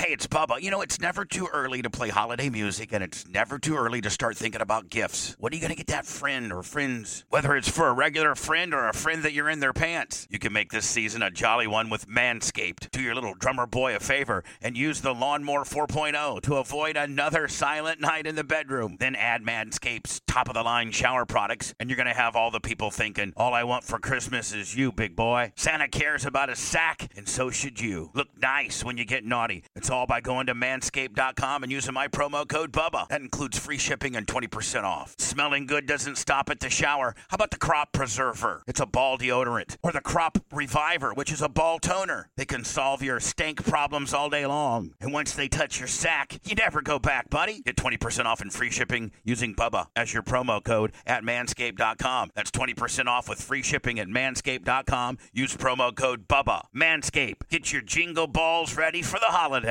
Hey, it's Bubba. You know, it's never too early to play holiday music, and it's never too early to start thinking about gifts. What are you going to get that friend or friends? Whether it's for a regular friend or a friend that you're in their pants, you can make this season a jolly one with Manscaped. Do your little drummer boy a favor and use the Lawnmower 4.0 to avoid another silent night in the bedroom. Then add Manscaped's top-of-the-line shower products, and you're going to have all the people thinking, all I want for Christmas is you, big boy. Santa cares about his sack, and so should you. Look nice when you get naughty. It's all by going to manscaped.com and using my promo code Bubba. That includes free shipping and 20% off. Smelling good doesn't stop at the shower. How about the Crop Preserver? It's a ball deodorant. Or the Crop Reviver, which is a ball toner. They can solve your stank problems all day long. And once they touch your sack, you never go back, buddy. Get 20% off and free shipping using Bubba as your promo code at manscaped.com. That's 20% off with free shipping at manscaped.com. Use promo code Bubba. Manscaped. Get your jingle balls ready for the holiday.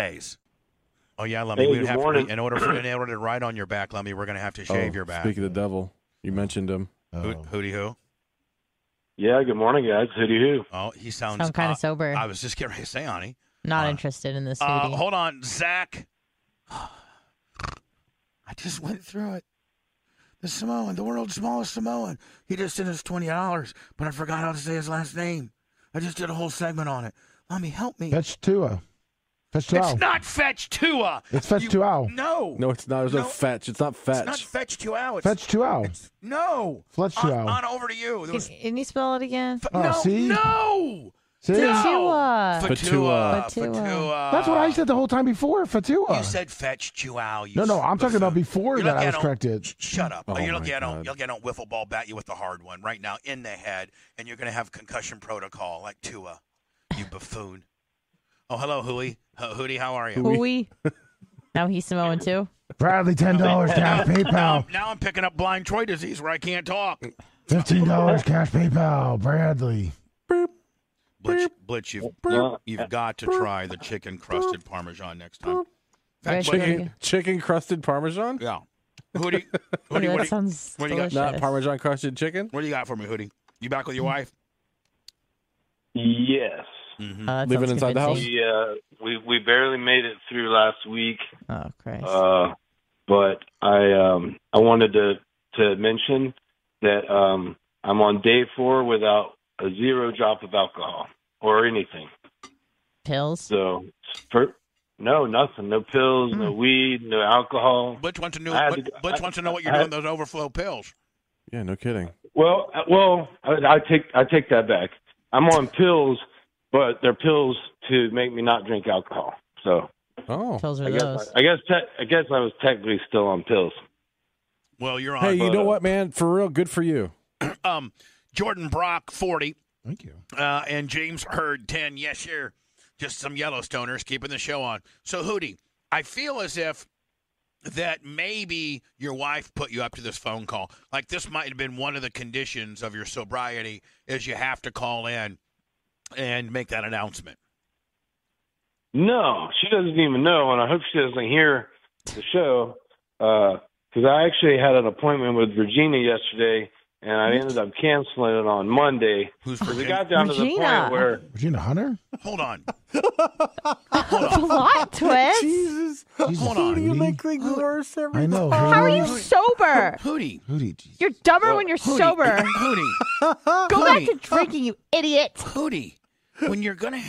Oh yeah, Lummy. Hey, we would have to, in order to ride on your back, Lummy, we're going to have to shave your back. Speaking of the devil, you mentioned him. Hooty who? Yeah. Good morning, guys. Hooty who? Oh, he sounds kind of sober. I was just getting ready to say, honey. Not interested in this. Hold on, Zach. I just went through it. The Samoan, the world's smallest Samoan. He just sent us $20, but I forgot how to say his last name. I just did a whole segment on it. Lummy, help me. That's Tua. It's not Fetch Tua. It's Fetch Tuau. No, it's not. There's no fetch. It's not fetch. It's not Fetch Tuau. It's Fetch Tuau. No. Fletch Tuau. On over to you. Can you spell it again? No. See? Fatua. That's what I said the whole time before. Fatua. You said Fetch Tuau. No. I'm talking about before that I was corrected. Shut up. You'll get on wiffle ball, bat you with the hard one right now in the head, and you're going to have concussion protocol like Tua, you buffoon. Oh, hello, Hooey. Hooty, how are you? Hooey. Now he's Samoan, too? Bradley, $10 cash PayPal. Now I'm picking up blind Troy disease where I can't talk. $15 cash PayPal, Bradley. Blitz, you've got to try the chicken-crusted Parmesan next time. Chicken-crusted Parmesan? Yeah. Hooty, that sounds delicious. Not Parmesan-crusted chicken? What do you got for me, Hooty? You back with your wife? Yes. Mm-hmm. Living inside the house? Yeah, we barely made it through last week. Oh, Christ. But I wanted to mention that I'm on day 4 without a zero drop of alcohol or anything. Pills? So, no, nothing. No pills, no weed, no alcohol. Butch wants to know what you're doing with those overflow pills. Yeah, no kidding. Well, I take that back. I'm on pills. But they're pills to make me not drink alcohol. So, pills are those. I guess I was technically still on pills. Well, you're on. Hey, you know what, man? For real, good for you. Jordan Brock, 40. Thank you. And James Hurd, 10. Yes, sure. Just some Yellowstoners keeping the show on. So, Hootie, I feel as if that maybe your wife put you up to this phone call. Like this might have been one of the conditions of your sobriety is you have to call in and make that announcement. No, she doesn't even know, and I hope she doesn't hear the show, because I actually had an appointment with Virginia yesterday, and I ended up canceling it on Monday. Who's Virginia? We got down to the point where Virginia Hunter. Hold on. Plot twist. Jesus. Hold on. Hootie, you make things worse every time. How are you sober? Hootie. Jesus. You're dumber when you're sober. Hootie. Go back to drinking, you idiot. Hootie. When you're gonna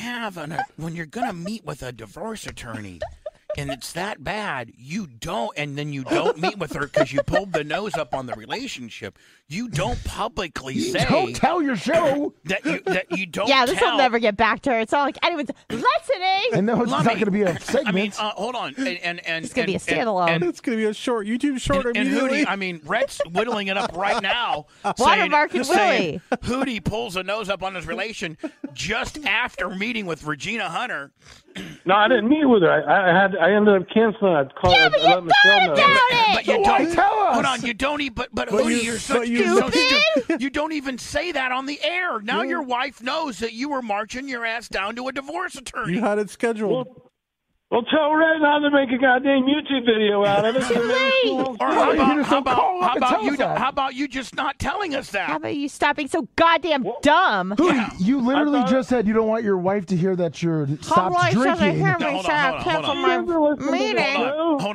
meet with a divorce attorney, and it's that bad, you don't, and then you don't meet with her because you pulled the nose up on the relationship. You don't publicly say. Don't tell your show that you don't. Yeah, this will never get back to her. It's all like anyone's listening. And no, it's not going to be a segment. I mean, hold on, and it's going to be a standalone. And it's going to be a short YouTube short. And Hootie, I mean, Rhett's whittling it up right now. Watermark and Willie. Hootie pulls the nose up on his relation just after meeting with Regina Hunter. No, I didn't meet with her. I ended up canceling. I'd call her. Yeah, but you it. But you so don't tell us. Hold on, you don't even. But Hootie, you're so stupid. You don't even say that on the air. Now your wife knows that you were marching your ass down to a divorce attorney. You had it scheduled. Well, tell Red how to make a goddamn YouTube video out of it. Too late. Or how about you just not telling us that? How about you stop being so goddamn dumb? Hootie, yeah. You literally just said you don't want your wife to hear that you're stopped drinking. Hold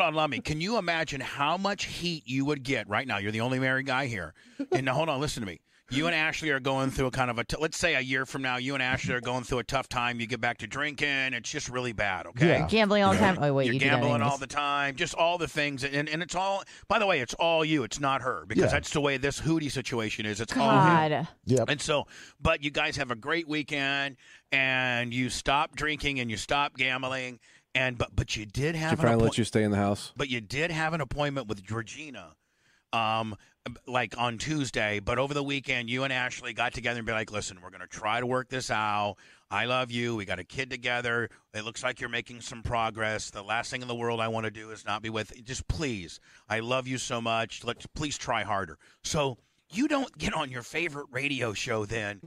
on, Lummi. Can you imagine how much heat you would get right now? You're the only married guy here. And now, hold on, listen to me. You and Ashley are going through a kind of a, let's say a year from now, you and Ashley are going through a tough time. You get back to drinking. It's just really bad, okay? Yeah. You're gambling all the time. Oh, wait, you're gambling all the time. Just all the things. And it's all, by the way, it's all you. It's not her because that's the way this Hootie situation is. It's all you. Yep. And so, but you guys have a great weekend and you stop drinking and you stop gambling. And, but you did have an appointment. She finally let you stay in the house. But you did have an appointment with Regina. Like on Tuesday, but over the weekend, you and Ashley got together and be like, listen, we're going to try to work this out. I love you. We got a kid together. It looks like you're making some progress. The last thing in the world I want to do is not be with you. Just please. I love you so much. Let's please try harder. So you don't get on your favorite radio show then.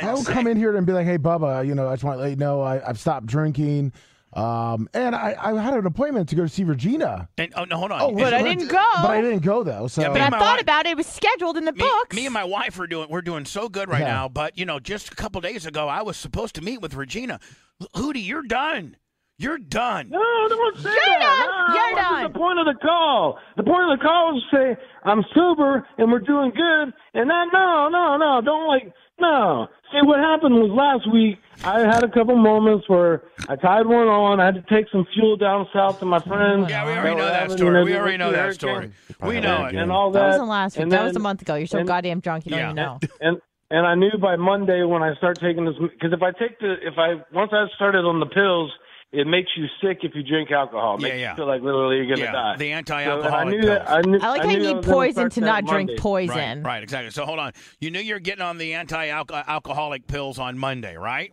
I will come in here and be like, hey, Bubba, you know, I just want to let you know I've stopped drinking. And I had an appointment to go see Regina. And, oh, no, hold on. Oh, but I didn't go. But I didn't go, though. So. Yeah, but I thought about it. It was scheduled in the books. Me and my wife are doing so good right now. But, you know, just a couple days ago, I was supposed to meet with Regina. Hootie, you're done. You're done. No, don't say that. No, you're done. What's the point of the call? The point of the call is to say, I'm sober and we're doing good. And then, no, don't like... No. See, what happened was last week, I had a couple moments where I tied one on. I had to take some fuel down south to my friends. Yeah, we already know that story. We already know that story. We know it. And all that. That wasn't last week. That was a month ago. You're so goddamn drunk, you don't even know. And I knew by Monday when I start taking this, because once I started on the pills, it makes you sick if you drink alcohol. It makes you feel like literally you're going to die. The anti-alcoholic I knew how you need poison to not drink poison. Right, exactly. So hold on. You knew you were getting on the anti-alcoholic pills on Monday, right?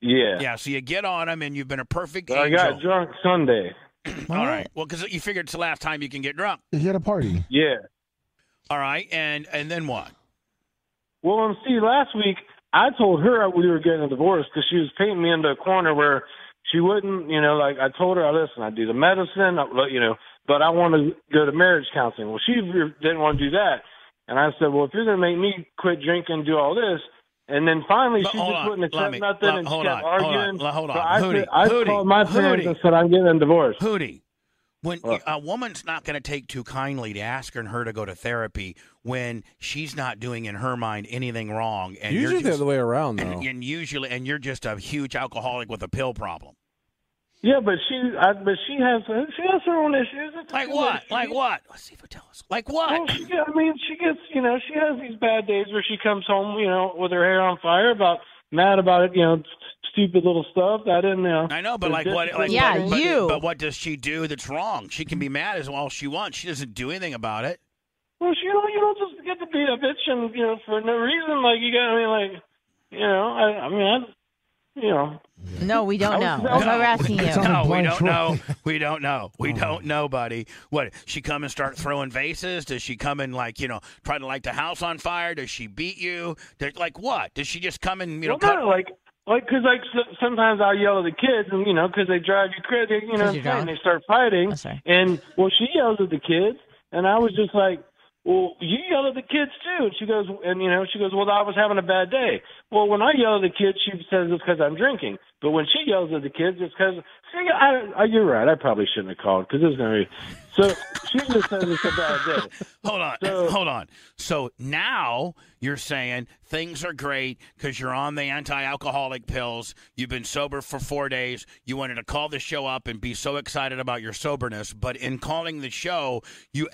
Yeah. Yeah, so you get on them and you've been a perfect angel. I got drunk Sunday. All right. Well, because you figured it's the last time you can get drunk. You had a party. Yeah. All right. And then what? Well, see, last week I told her we were getting a divorce because she was painting me into a corner where she wouldn't, you know, like I told her, listen, I do the medicine, you know, but I want to go to marriage counseling. Well, she didn't want to do that. And I said, well, if you're going to make me quit drinking, do all this. And then finally, she just wouldn't accept nothing and she kept arguing. Hold on. I called my parents and said, I'm getting divorced. Hootie, when a woman's not going to take too kindly to asking her to go to therapy when she's not doing, in her mind, anything wrong. And usually you're just the other way around, though. And you're just a huge alcoholic with a pill problem. Yeah, but she has her own issues. Like what? Like what? Let's see if it tells us. Like what? Well, she gets, you know, she has these bad days where she comes home, you know, with her hair on fire, mad about it, you know, stupid little stuff. I didn't know. I know, but But what does she do that's wrong? She can be mad as all she wants. She doesn't do anything about it. Well, you don't just get to be a bitch and, you know, for no reason. Like you got, No, we don't know. That's why we're asking you. No, we don't know. We don't know. We don't know, buddy. What, she come and start throwing vases? Does she come and, like, you know, try to light the house on fire? Does she beat you? Like what? Does she just come and, you know? Well, no, because sometimes I'll yell at the kids, and, you know, because they drive you crazy, you know, and they start fighting. Oh, and, well, she yells at the kids, and I was just like, well, you yell at the kids too. And she goes, well, I was having a bad day. Well, when I yell at the kids, she says it's because I'm drinking. But when she yells at the kids, it's because You're right. I probably shouldn't have called because there's no reason. So she just says it's a bad day. Hold on. So now you're saying things are great because you're on the anti-alcoholic pills. You've been sober for 4 days. You wanted to call the show up and be so excited about your soberness. But in calling the show, you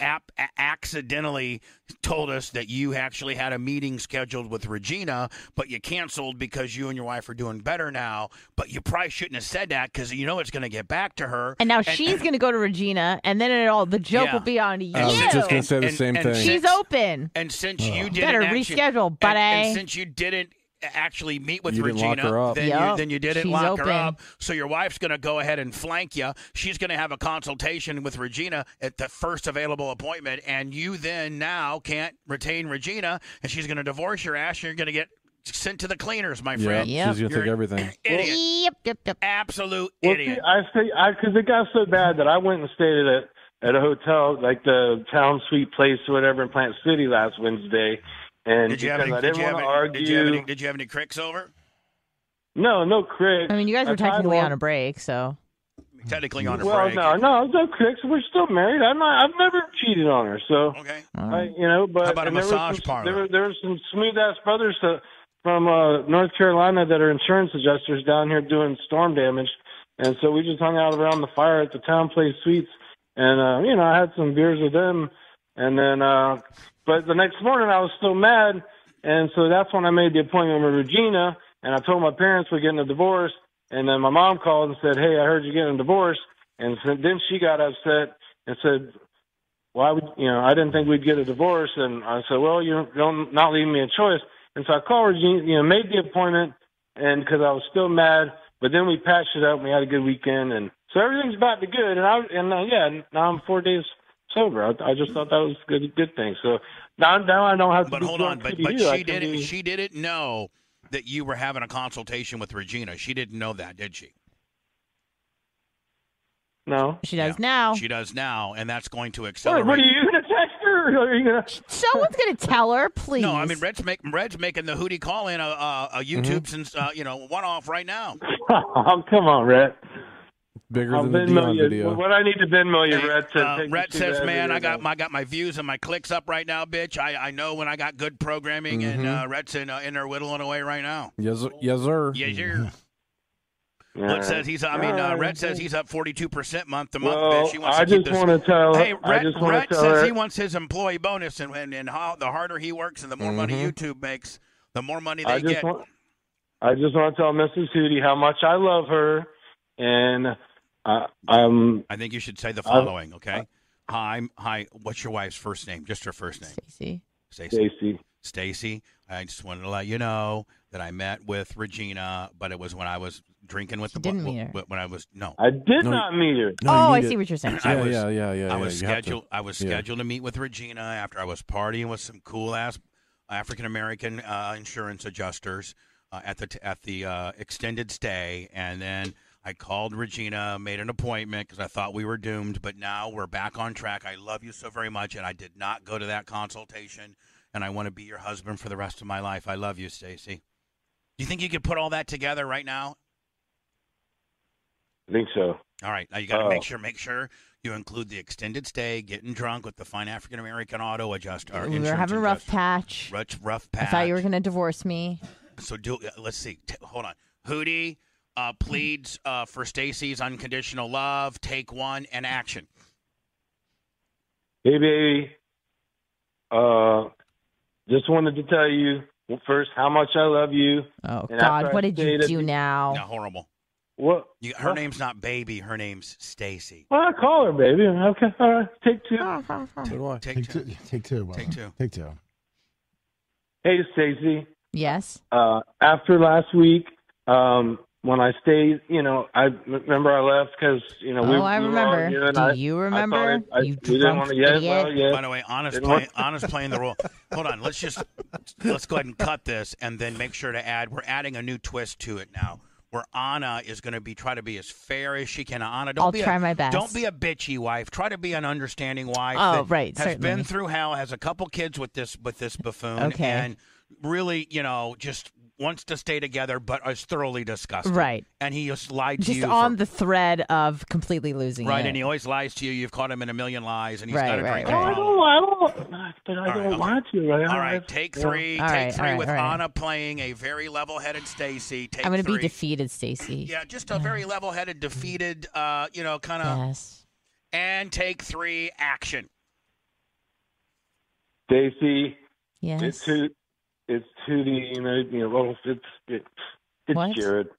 accidentally told us that you actually had a meeting scheduled with Regina, but you canceled because you and your wife are doing better now. But you probably shouldn't have said that because you know it's going to get back to her. And now she's going to go to Regina, and then the joke will be on you. I was just going to say the same thing. She's open. And since you didn't reschedule, buddy. And since you didn't actually meet with Regina, then you didn't lock her up. So your wife's going to go ahead and flank you. She's going to have a consultation with Regina at the first available appointment, and you then now can't retain Regina, and she's going to divorce your ass, and you're going to get sent to the cleaners, my friend. Yep. She's going to take everything. Idiot. Yep. Absolute idiot. See, I because it got so bad that I went and stayed at a hotel, like the Town Suite Place or whatever in Plant City last Wednesday. And did you have any cricks over? No cricks. I mean, you guys were technically on a break, so. Technically on a break. Well, no cricks. We're still married. I've never cheated on her, so. Okay. But how about a massage parlor? There were some smooth-ass brothers from North Carolina that are insurance adjusters down here doing storm damage. And so we just hung out around the fire at the Town Place Suites. And, I had some beers with them. And then, but the next morning I was still mad. And so that's when I made the appointment with Regina. And I told my parents we're getting a divorce. And then my mom called and said, hey, I heard you're getting a divorce. And so then she got upset and said, I didn't think we'd get a divorce. And I said, well, you're not leaving me a choice. And so I called Regina, made the appointment, and because I was still mad. But then we patched it up and we had a good weekend. And so everything's back to good. Now I'm 4 days sober. I just thought that was a good thing. So now I don't have to. But hold on. But she didn't know that you were having a consultation with Regina. She didn't know that, did she? No. She does now. She does now, and that's going to accelerate. What are you going to text her? Someone's going to tell her, please. No, I mean, Red's making the Hootie call-in a YouTube one-off right now. Oh, come on, Red. Bigger than the Dion video. What I need to Venmo you, Red. Red says, man, I got my views and my clicks up right now, bitch. I know when I got good programming, and Red's in there whittling away right now. Yes, sir. Yes, sir. Red says he's up 42% month to month. Well, she wants Red says he wants his employee bonus, and how the harder he works and the more money YouTube makes, the more money they get. I just want to tell Mrs. Hootie how much I love her, and I think you should say the following, okay? Hi. What's your wife's first name? Just her first name. Stacy. I just wanted to let you know that I met with Regina, but it was when I was drinking with I did not meet her. I see what you're saying. I was scheduled to meet with Regina after I was partying with some cool ass African American insurance adjusters at the extended stay, and then I called Regina, made an appointment because I thought we were doomed, but now we're back on track. I love you so very much, and I did not go to that consultation, and I want to be your husband for the rest of my life. I love you, Stacy. Do you think you could put all that together right now? I think so. All right. Now you got to make sure you include the extended stay, getting drunk with the fine African American auto adjuster. We were having a rough patch. I thought you were going to divorce me. So let's see. Hold on. Hootie pleads for Stacy's unconditional love. Take one and action. Hey, baby. Just wanted to tell you first how much I love you. Oh, God. What did you do now? No, horrible. What? Her name's not Baby. Her name's Stacy. Well, I call her Baby. Okay, all right. Take two. Take two. Hey, Stacy. Yes. After last week, when I stayed, I remember I left because I remember. Do you remember? You didn't want to yet. Well, yeah. By the way, honest playing the role. Hold on. Let's go ahead and cut this, and then make sure to add. We're adding a new twist to it now, where Anna is going to try to be as fair as she can. Anna, don't be a bitchy wife. Try to be an understanding wife. Oh, right. Has been through hell, has a couple kids with this buffoon, and really, just wants to stay together but is thoroughly disgusted. Right. And he just lied to you. Just on the thread of completely losing it. Right, and he always lies to you. You've caught him in a million lies, and he's got a drinking problem. I don't want to. All right, take three with Anna playing a very level-headed Stacey. I'm going to be defeated, Stacey. Yeah, just a very level-headed, defeated, kind of. Yes. And take three, action. Stacey. Yes. It's Jared.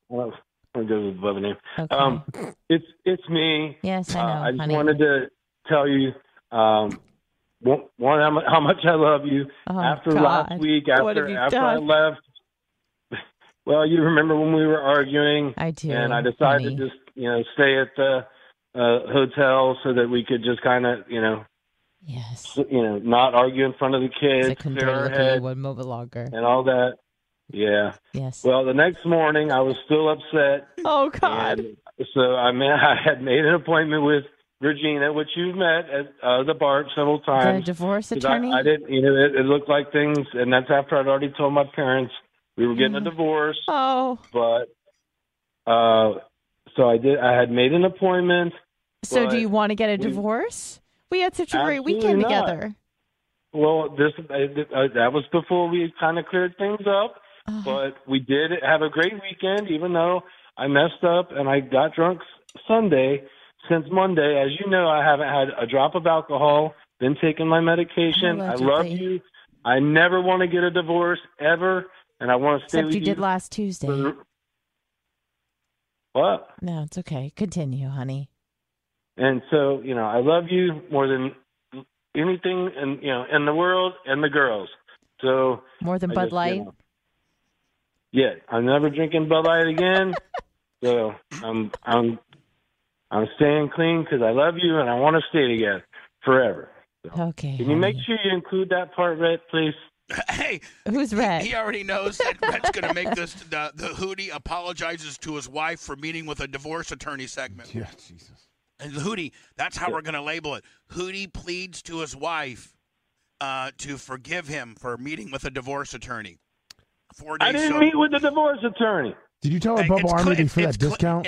Well, I don't know the other name. Okay. It's me. Yes, I know. I just wanted to tell you how much I love you. Oh, after God. Last week, after I left. Well, you remember when we were arguing? I do. And I decided to just stay at the hotel so that we could just kind of Yes. Not argue in front of the kids, move longer, and all that. Yeah. Yes. Well, the next morning I was still upset. Oh God! So I had made an appointment with Regina, which you've met at the bar several times. The divorce attorney. I didn't. It looked like things, and that's after I'd already told my parents we were getting a divorce. Oh. But so I did. I had made an appointment. So, do you want to get a divorce? We had such a great weekend together. Well, that was before we kind of cleared things up. Uh-huh. But we did have a great weekend, even though I messed up and I got drunk Sunday. Since Monday, as you know, I haven't had a drop of alcohol, been taking my medication. I love you. I never want to get a divorce, ever. And I want to stay with you. Except you did last Tuesday. What? No, it's okay. Continue, honey. And so, I love you more than anything in the world and the girls. So more than Bud Light? Yeah, I'm never drinking Bud Light again. So I'm staying clean because I love you and I want to stay together forever. So, okay. Can you make sure you include that part, Rhett, please? Hey, who's Rhett? He already knows that Rhett's going to make this the Hootie apologizes to his wife for meeting with a divorce attorney segment. Yeah, Jesus. And Hootie, that's how we're going to label it. Hootie pleads to his wife to forgive him for meeting with a divorce attorney. I didn't meet with the divorce attorney. Did you tell her Bubba Armady for that discount?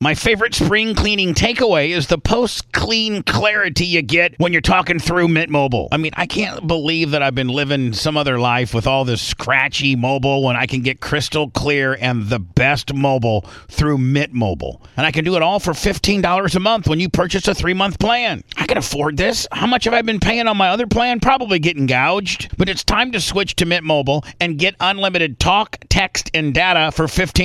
My favorite spring cleaning takeaway is the post-clean clarity you get when you're talking through Mint Mobile. I mean, I can't believe that I've been living some other life with all this scratchy mobile when I can get crystal clear and the best mobile through Mint Mobile. And I can do it all for $15 a month when you purchase a 3-month plan. I can afford this. How much have I been paying on my other plan? Probably getting gouged. But it's time to switch to Mint Mobile and get unlimited talk, text, and data for $15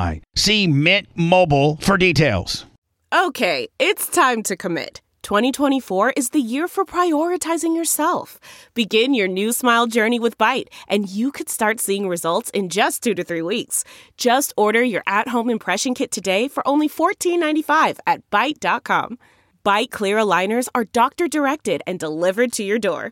See Mint Mobile for details. Okay, it's time to commit. 2024 is the year for prioritizing yourself. Begin your new smile journey with Byte, and you could start seeing results in just 2 to 3 weeks. Just order your at-home impression kit today for only $14.95 at Byte.com. Byte Clear Aligners are doctor-directed and delivered to your door.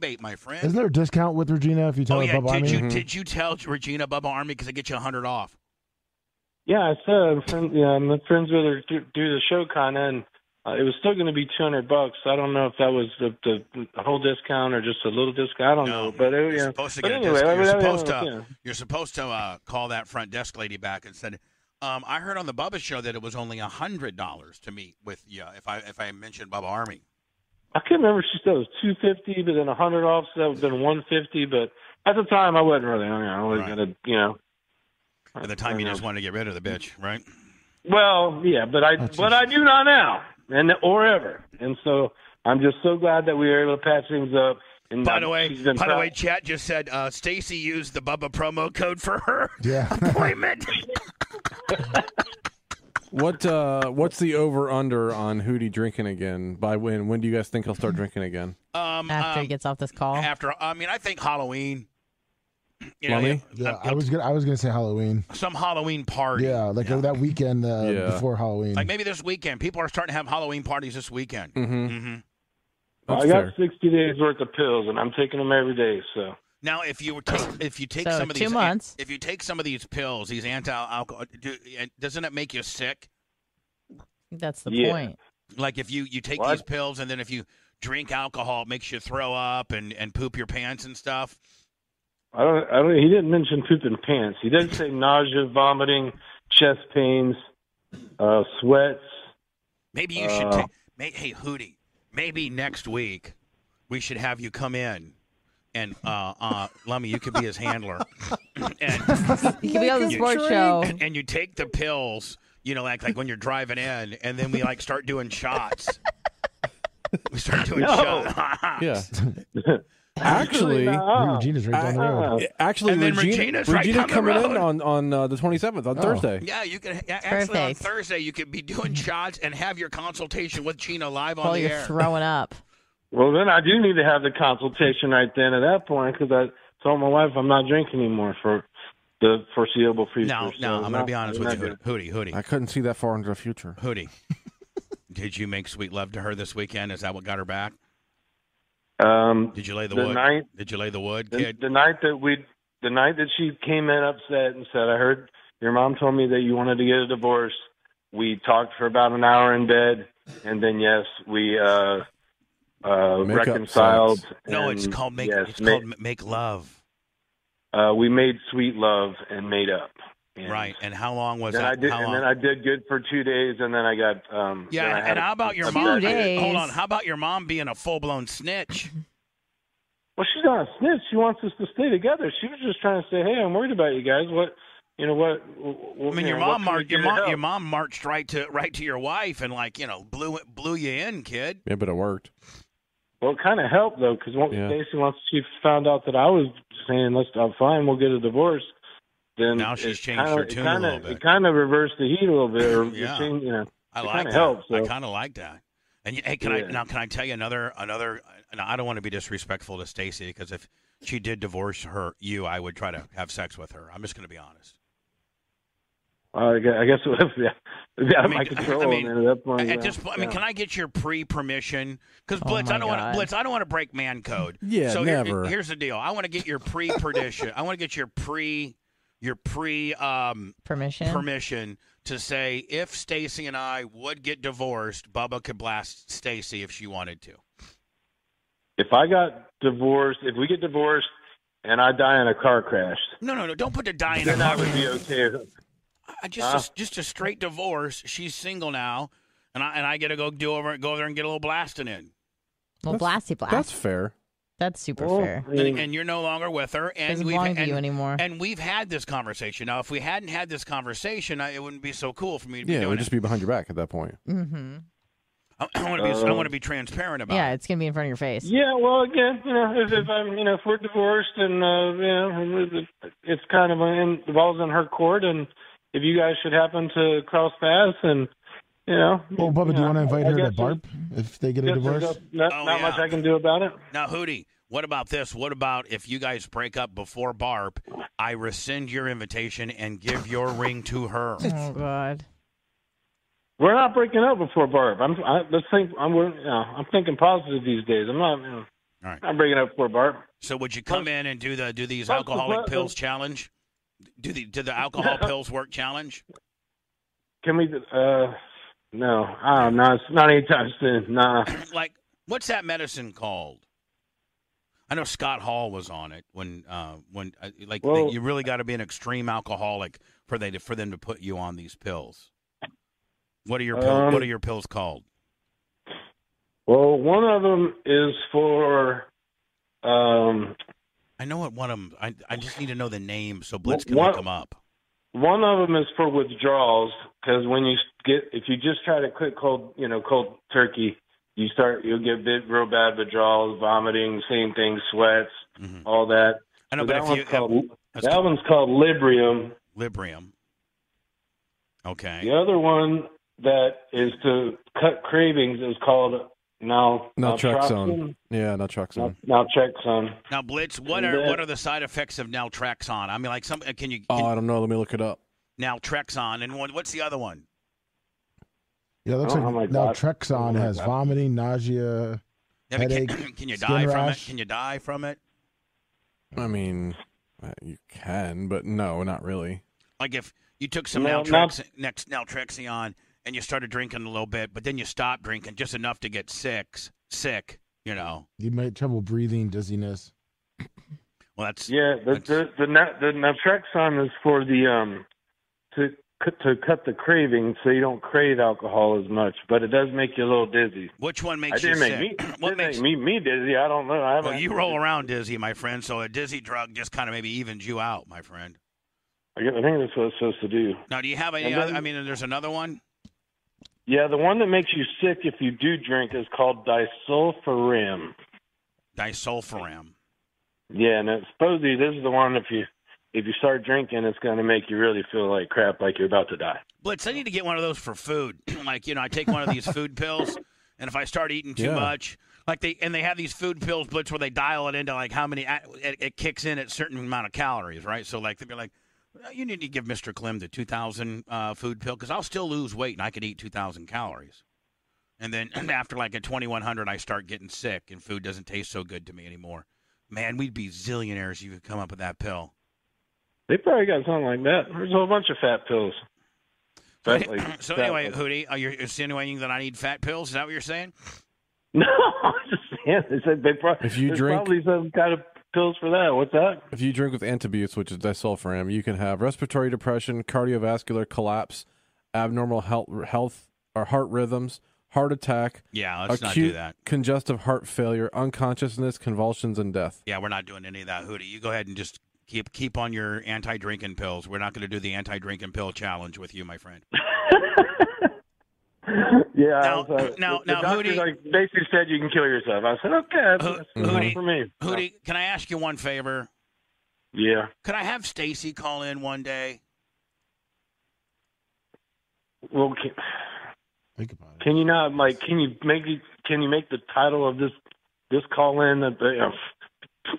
Wait, my friend. Isn't there a discount with Regina if you tell Bubba Army? Did you tell Regina Bubba Army because I get you $100 off? Yeah, I said I'm friends with her through the show, Kana, and it was still going to be $200. I don't know if that was the whole discount or just a little discount. I don't know. But you're supposed to get a discount. You're supposed to call that front desk lady back and said, I heard on the Bubba show that it was only $100 to meet with you if I mentioned Bubba Army. I can't remember if she said it was $250, but then $100 off, so that would have been $150. But at the time, I wasn't really I was going to, At the time, you just wanted to get rid of the bitch, right? Well, yeah, but I do not now, and or ever. And so I'm just so glad that we were able to patch things up. And by the way, chat just said Stacy used the Bubba promo code for her appointment. What's the over under on Hootie drinking again? By when? When do you guys think he'll start drinking again? After he gets off this call. I think Halloween. I was gonna say Halloween. Some Halloween party. Yeah, that weekend before Halloween. Like maybe this weekend. People are starting to have Halloween parties this weekend. Mm-hmm. Mm-hmm. Well, I got 60 days worth of pills, and I'm taking them every day. So now, if you take some of these pills, these anti-alcohol, doesn't it make you sick? That's the point. Like if you take these pills, and then if you drink alcohol, it makes you throw up and poop your pants and stuff. I don't. He didn't mention pooping pants. He didn't say nausea, vomiting, chest pains, sweats. Maybe you should take. Hey, Hootie. Maybe next week we should have you come in, and Lummy, you could be his handler. And you could be on the sports show. And you take the pills. Like when you're driving in, and then we start doing shots. We start doing shots. Yeah. Actually, Regina's right down the road. Actually, Regina's coming in on the 27th on Thursday. Yeah, you could on Thursday you could be doing shots and have your consultation with Gina live on the air. You're throwing up. Well, then I do need to have the consultation right then at that point because I told my wife I'm not drinking anymore for the foreseeable future. No, I'm going to be honest with you, Hootie. I couldn't see that far into the future, Hootie. Did you make sweet love to her this weekend? Is that what got her back? Did you lay the wood? Did you lay the wood, kid? The night that she came in upset and said, "I heard your mom told me that you wanted to get a divorce." We talked for about an hour in bed, and then we reconciled. It's called make. Yes, it's called make love. We made sweet love and made up. Right, and how long was that? And then I did good for 2 days, and then I got and how about your mom? Hold on, how about your mom being a full-blown snitch? Well, she's not a snitch. She wants us to stay together. She was just trying to say, "Hey, I'm worried about you guys. Your mom marched right to your wife and blew you in, kid. Yeah, but it worked. Well, it kind of helped though, because once she found out that I was saying, "I'm fine. We'll get a divorce." Then now she's changed her tune a little bit. It kind of reversed the heat a little bit. Or changed, I like that. Helps, so. I kind of like that. And hey, can I tell you another? And I don't want to be disrespectful to Stacy because if she did divorce I would try to have sex with her. I'm just going to be honest. I guess it was my control. Can I get your permission? Because Blitz, I don't want to break man code. Yeah, so never. Here's the deal. I want to get your permission. I want to get your permission to say if Stacy and I would get divorced, Bubba could blast Stacy if she wanted to. If we get divorced and I die in a car crash. No, don't put the die in a car crash. That would be okay. Just a straight divorce. She's single now, and I get to go over there and get a little blasting in. Well, blasty blast. That's fair. That's super fair. And you're no longer with her. And doesn't belong to you anymore. And we've had this conversation. Now, if we hadn't had this conversation, it wouldn't be so cool for me to be doing it. Yeah, it would just be behind your back at that point. Mm-hmm. I want to be transparent about it. Yeah, it's going to be in front of your face. Yeah, well, again, if we're divorced and, it's kind of the ball's in her court. And if you guys should happen to cross paths and... Well, Bubba, do you want to invite her to Barb if they get a divorce? Not much I can do about it. Now, Hootie, what about this? What about if you guys break up before Barb, I rescind your invitation and give your ring to her? Oh, God. We're not breaking up before Barb. I'm thinking positive these days. I'm not. All right. I'm breaking up before Barb. So would you come in and do these alcoholic pills challenge? Do the alcohol pills work challenge? Can we? No, it's not anytime soon. Nah. Like, what's that medicine called? I know Scott Hall was on it you really got to be an extreme alcoholic for them to put you on these pills. What are your pills called? Well, one of them is for. I know what one of them. I just need to know the name so Blitz can look them up. One of them is for withdrawals because if you just try to quit cold turkey, you'll get real bad withdrawals, vomiting, same thing, sweats, all that. I know, so that one's called Librium. Librium. Okay. The other one. That is to cut cravings is called Naltrexone. Yeah, Naltrexone. Naltrexone. Now, Blitz, what are the side effects of Naltrexone? I mean, like some. Can you? I don't know. Let me look it up. Naltrexone, and what's the other one? Yeah, it looks like Naltrexone has vomiting, nausea, headache. Can you die from it? Can you die from it? I mean, you can, but no, not really. Like if you took some Naltrexone. And you started drinking a little bit, but then you stopped drinking just enough to get sick, you know. You might have trouble breathing, dizziness. Well, that's... Yeah, the Naltrexone is for the... to cut the craving so you don't crave alcohol as much, but it does make you a little dizzy. Which one makes you sick? What makes me dizzy? I don't know. You roll around dizzy, my friend, so a dizzy drug just kind of maybe evens you out, my friend. I think that's what it's supposed to do. Now, do you have any other... I mean, there's another one? Yeah, the one that makes you sick if you do drink is called disulfiram. Disulfiram. Yeah, and it's supposedly this is the one if you start drinking, it's going to make you really feel like crap, like you're about to die. Blitz, I need to get one of those for food. Like, you know, I take one of these food pills, and if I start eating too much, like they have these food pills, Blitz, where they dial it into like how many it kicks in at a certain amount of calories, right? So like they'd be like, you need to give Mr. Clem the 2,000 food pill because I'll still lose weight and I could eat 2,000 calories. And then after like a 2,100, I start getting sick and food doesn't taste so good to me anymore. Man, we'd be zillionaires if you could come up with that pill. They probably got something like that. There's a whole bunch of fat pills. Anyway, Hootie, are you insinuating that I need fat pills? Is that what you're saying? No, I'm just saying. Probably some kind of pills for that. What's that? If you drink with antabutes, which is disulfiram, you can have respiratory depression, cardiovascular collapse, abnormal health or heart rhythms, heart attack. Yeah, let's not do that. Congestive heart failure, unconsciousness, convulsions, and death. Yeah, we're not doing any of that, Hootie. You go ahead and just keep on your anti-drinking pills. We're not going to do the anti-drinking pill challenge with you, my friend. Yeah. Now, Hootie, basically said you can kill yourself. I said, okay, that's not for me. Hootie, can I ask you one favor? Yeah. Could I have Stacy call in one day? Well, think about it. Can you not? Like, can you make the title of this call in that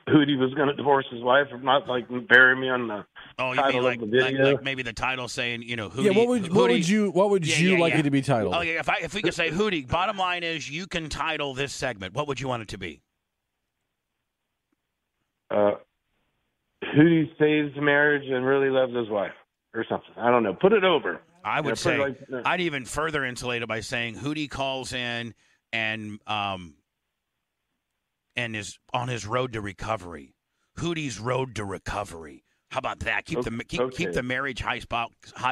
Hootie was going to divorce his wife, or not like bury me on the. Oh, you mean like, maybe the title saying, you know, Hootie. Yeah, what would you like it to be titled? Oh, yeah, if we could say Hootie, bottom line is you can title this segment. What would you want it to be? Hootie saves marriage and really loves his wife or something. I don't know. Put it over. I would say I'd even further insulate it by saying Hootie calls in and is on his road to recovery. Hootie's road to recovery. How about that? Keep the marriage high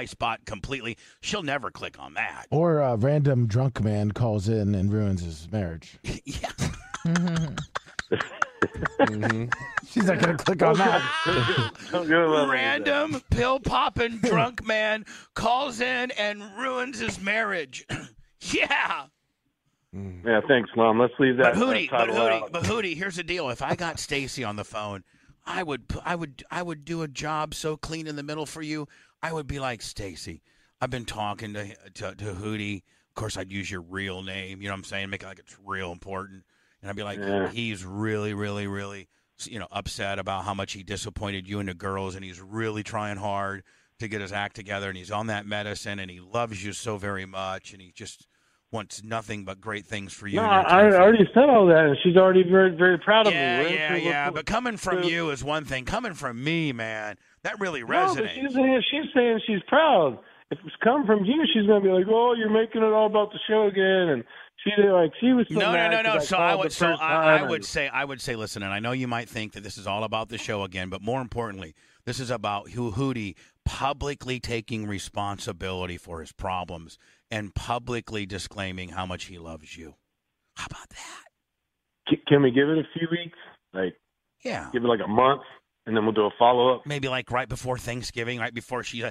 spot completely. She'll never click on that. Or a random drunk man calls in and ruins his marriage. Yeah. She's not gonna click on that. Random pill popping drunk man calls in and ruins his marriage. Yeah. Yeah. Thanks, Mom. Let's leave that. But Hootie, here's the deal. If I got Stacy on the phone. I would do a job so clean in the middle for you. I would be like, Stacy, I've been talking to Hootie. Of course, I'd use your real name. You know what I'm saying? Make it like it's real important. And I'd be like, he's really, really, really, upset about how much he disappointed you and the girls, and he's really trying hard to get his act together, and he's on that medicine, and he loves you so very much, and he just wants nothing but great things for you. No, I already said all that, and she's already very, very proud of me. Yeah. But coming from you is one thing. Coming from me, man, that really resonates. No, she's saying she's proud. If it's come from you, she's going to be like, oh, you're making it all about the show again, and she was so mad. No. I would say, listen, and I know you might think that this is all about the show again, but more importantly, this is about Hootie publicly taking responsibility for his problems and publicly disclaiming how much he loves you. How about that? Can we give it a few weeks? Give it a month. And then we'll do a follow-up. Maybe right before Thanksgiving, right before she's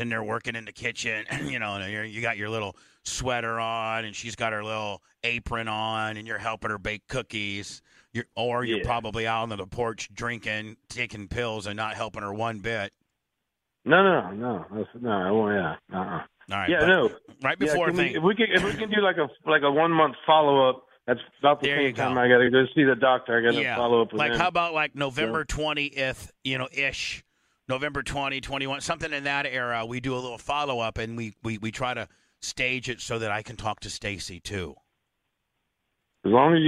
in there working in the kitchen, and you got your little sweater on, and she's got her little apron on, and you're helping her bake cookies. You're probably out on the porch drinking, taking pills, and not helping her one bit. All right. Right before Thanksgiving. If we can do a one-month follow-up. That's about the same time I got to go see the doctor. I got to follow up with him. How about November 20th, ish, November 20, 21, something in that era. We do a little follow-up, and we try to stage it so that I can talk to Stacy too. As long as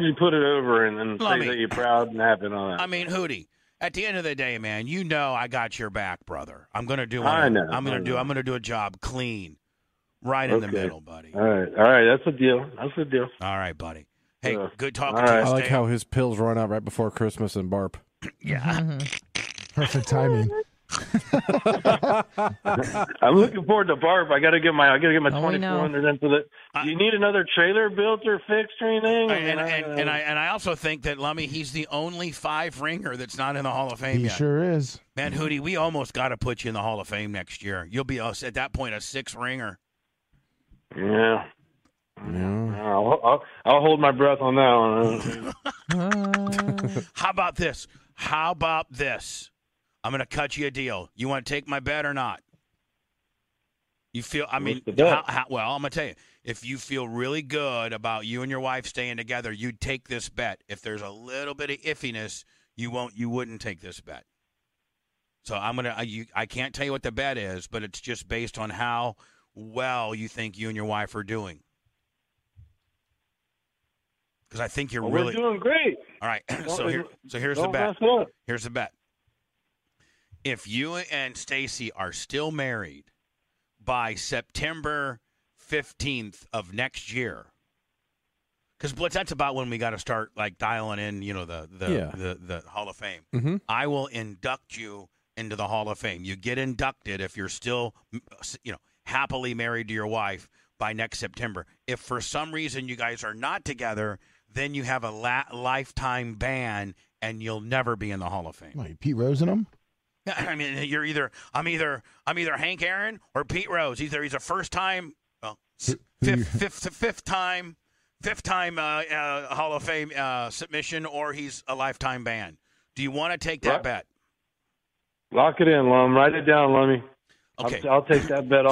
you put it over and then say that you're proud and happy and all that. Hootie, at the end of the day, man, I got your back, brother. I'm going to do what I'm going to do a job clean. Right in the middle, buddy. All right. That's the deal. All right, buddy. Hey, good talking to you. I like how his pills run out right before Christmas and barp. Yeah. Perfect timing. I'm looking forward to barp. I gotta get my 2400 in for that. Do you need another trailer built or fixed or anything? And I also think that Lummy, he's the only 5-ringer that's not in the Hall of Fame yet. He sure is. Man, Hootie, we almost got to put you in the Hall of Fame next year. You'll be at that point a 6-ringer. Yeah. I'll hold my breath on that one. How about this? I'm going to cut you a deal. You want to take my bet or not? I'm going to tell you. If you feel really good about you and your wife staying together, you'd take this bet. If there's a little bit of iffiness, you wouldn't take this bet. So I can't tell you what the bet is, but it's just based on how well you think you and your wife are doing, because I think you're really doing great. All right, here's the bet. Here's the bet. If you and Stacy are still married by September 15th of next year, because Blitz, that's about when we got to start dialing in, the Hall of Fame. Mm-hmm. I will induct you into the Hall of Fame. You get inducted if you're still, happily married to your wife by next September. If for some reason you guys are not together, then you have a lifetime ban and you'll never be in the Hall of Fame. Like Pete Rose in them? You're either Hank Aaron or Pete Rose. Either he's a fifth time Hall of Fame submission, or he's a lifetime ban. Do you want to take that bet? Lock it in, Lum. Write it down, Lummy. Okay. I'll take that bet.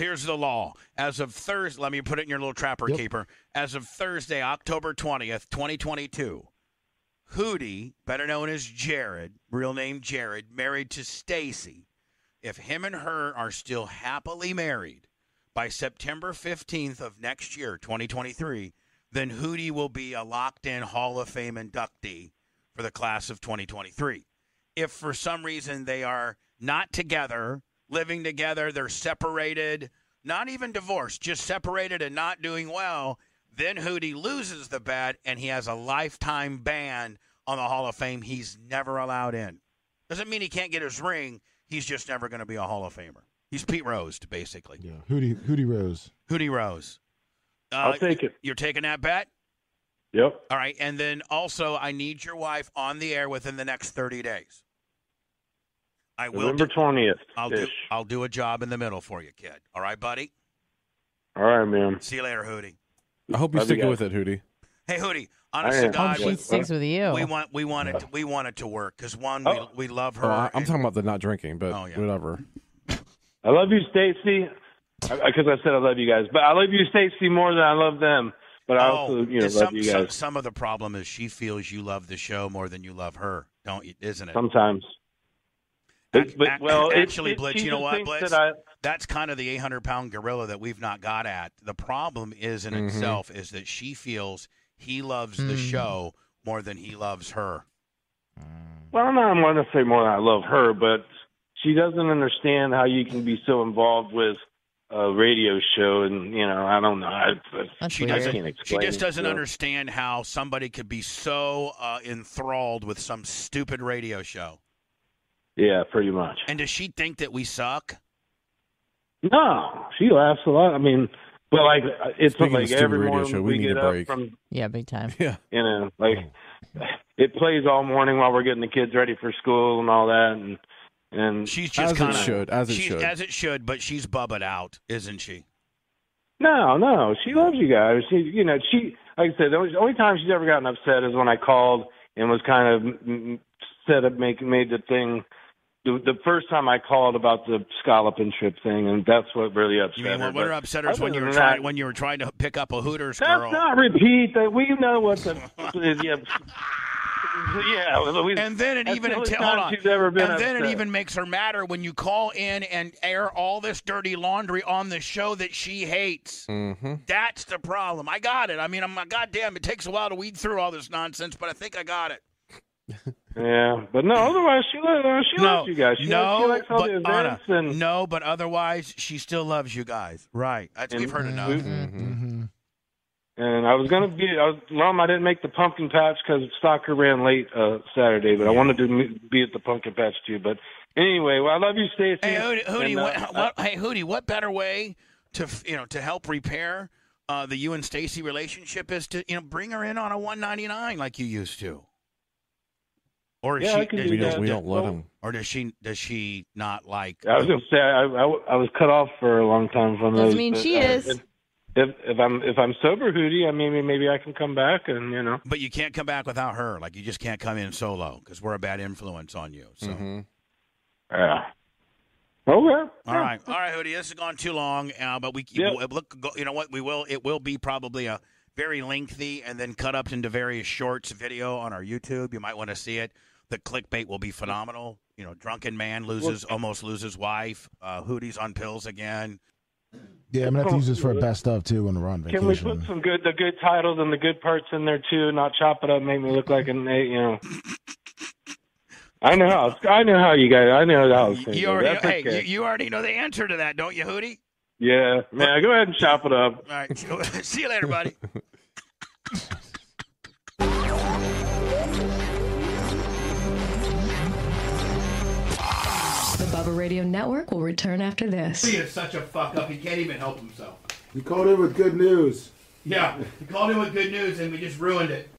Here's the law. As of Thursday, let me put it in your little trapper keeper. As of Thursday, October 20th, 2022, Hootie, better known as Jared, real name Jared, married to Stacy. If him and her are still happily married by September 15th of next year, 2023, then Hootie will be a locked-in Hall of Fame inductee for the class of 2023. If for some reason they are not together, living together, they're separated, not even divorced, just separated and not doing well, then Hootie loses the bet and he has a lifetime ban on the Hall of Fame. He's never allowed in. Doesn't mean he can't get his ring. He's just never going to be a Hall of Famer. He's Pete Rose, basically. Yeah, Hootie Rose. Hootie Rose. I'll take it. You're taking that bet? Yep. All right, and then also I need your wife on the air within the next 30 days. I will. November 20th. I'll do a job in the middle for you, kid. All right, buddy? All right, man. See you later, Hootie. I hope you're sticking with it, Hootie. Hey, Hootie. Honestly, God, she sticks with you. We want it to work because we love her. I'm talking about the not drinking, but whatever. I love you, Stacy. Because I said I love you guys, but I love you, Stacy, more than I love them. But I also, love you guys. Some of the problem is she feels you love the show more than you love her, isn't it? Sometimes. Blitz, you know what, Blitz? That's kind of the 800-pound gorilla that we've not got at. The problem is in itself is that she feels he loves the show more than he loves her. Well, I'm not going to say more than I love her, but she doesn't understand how you can be so involved with a radio show, and, I don't know. She just doesn't understand how somebody could be so enthralled with some stupid radio show. Yeah, pretty much. And does she think that we suck? No, she laughs a lot. I mean, but it's like every morning show, we get up from big time. Yeah, it plays all morning while we're getting the kids ready for school and all that, and she's just kind of as it should, but she's bubbed out, isn't she? No, she loves you guys. She like I said, the only time she's ever gotten upset is when I called and was kind of set up made the thing. The first time I called about the scallop and trip thing, and that's what really upset her. What are upsetters when you were trying to pick up a Hooters girl? Let's not repeat that. We know what the is. And then it even makes her madder when you call in and air all this dirty laundry on the show that she hates. Mm-hmm. That's the problem. I got it. I mean, goddamn, it takes a while to weed through all this nonsense, but I think I got it. Yeah, but no. Otherwise, she loves you guys. But otherwise, she still loves you guys, right? We've heard enough. And Mom, I didn't make the pumpkin patch because soccer ran late Saturday, but I wanted to be at the pumpkin patch too. But anyway, well, I love you, Stacey. Hey, Hootie, what better way to help repair the you and Stacey relationship is to bring her in on a $1.99 like you used to. Or we don't let him. Or does she not like? I was going to say I was cut off for a long time from those. I mean, she is. If I'm sober, Hootie, I mean maybe I can come back and. But you can't come back without her. Like you just can't come in solo because we're a bad influence on you. So. Yeah. Okay. All right, Hootie. This has gone too long, but we look. You know what? We will. It will be probably a very lengthy and then cut up into various shorts video on our YouTube. You might want to see it. The clickbait will be phenomenal. Drunken man almost loses wife. Hootie's on pills again. Yeah, I'm going to have to use this for a best of, too, when we're on vacation. Can we put the good titles and the good parts in there, too, not chop it up, make me look like an. I know how you guys. You already know the answer to that, don't you, Hootie? Yeah, man, go ahead and chop it up. All right, see you later, buddy. The Bubba Radio Network will return after this. He is such a fuck up, he can't even help himself. You called in with good news. Yeah, you called in with good news and we just ruined it.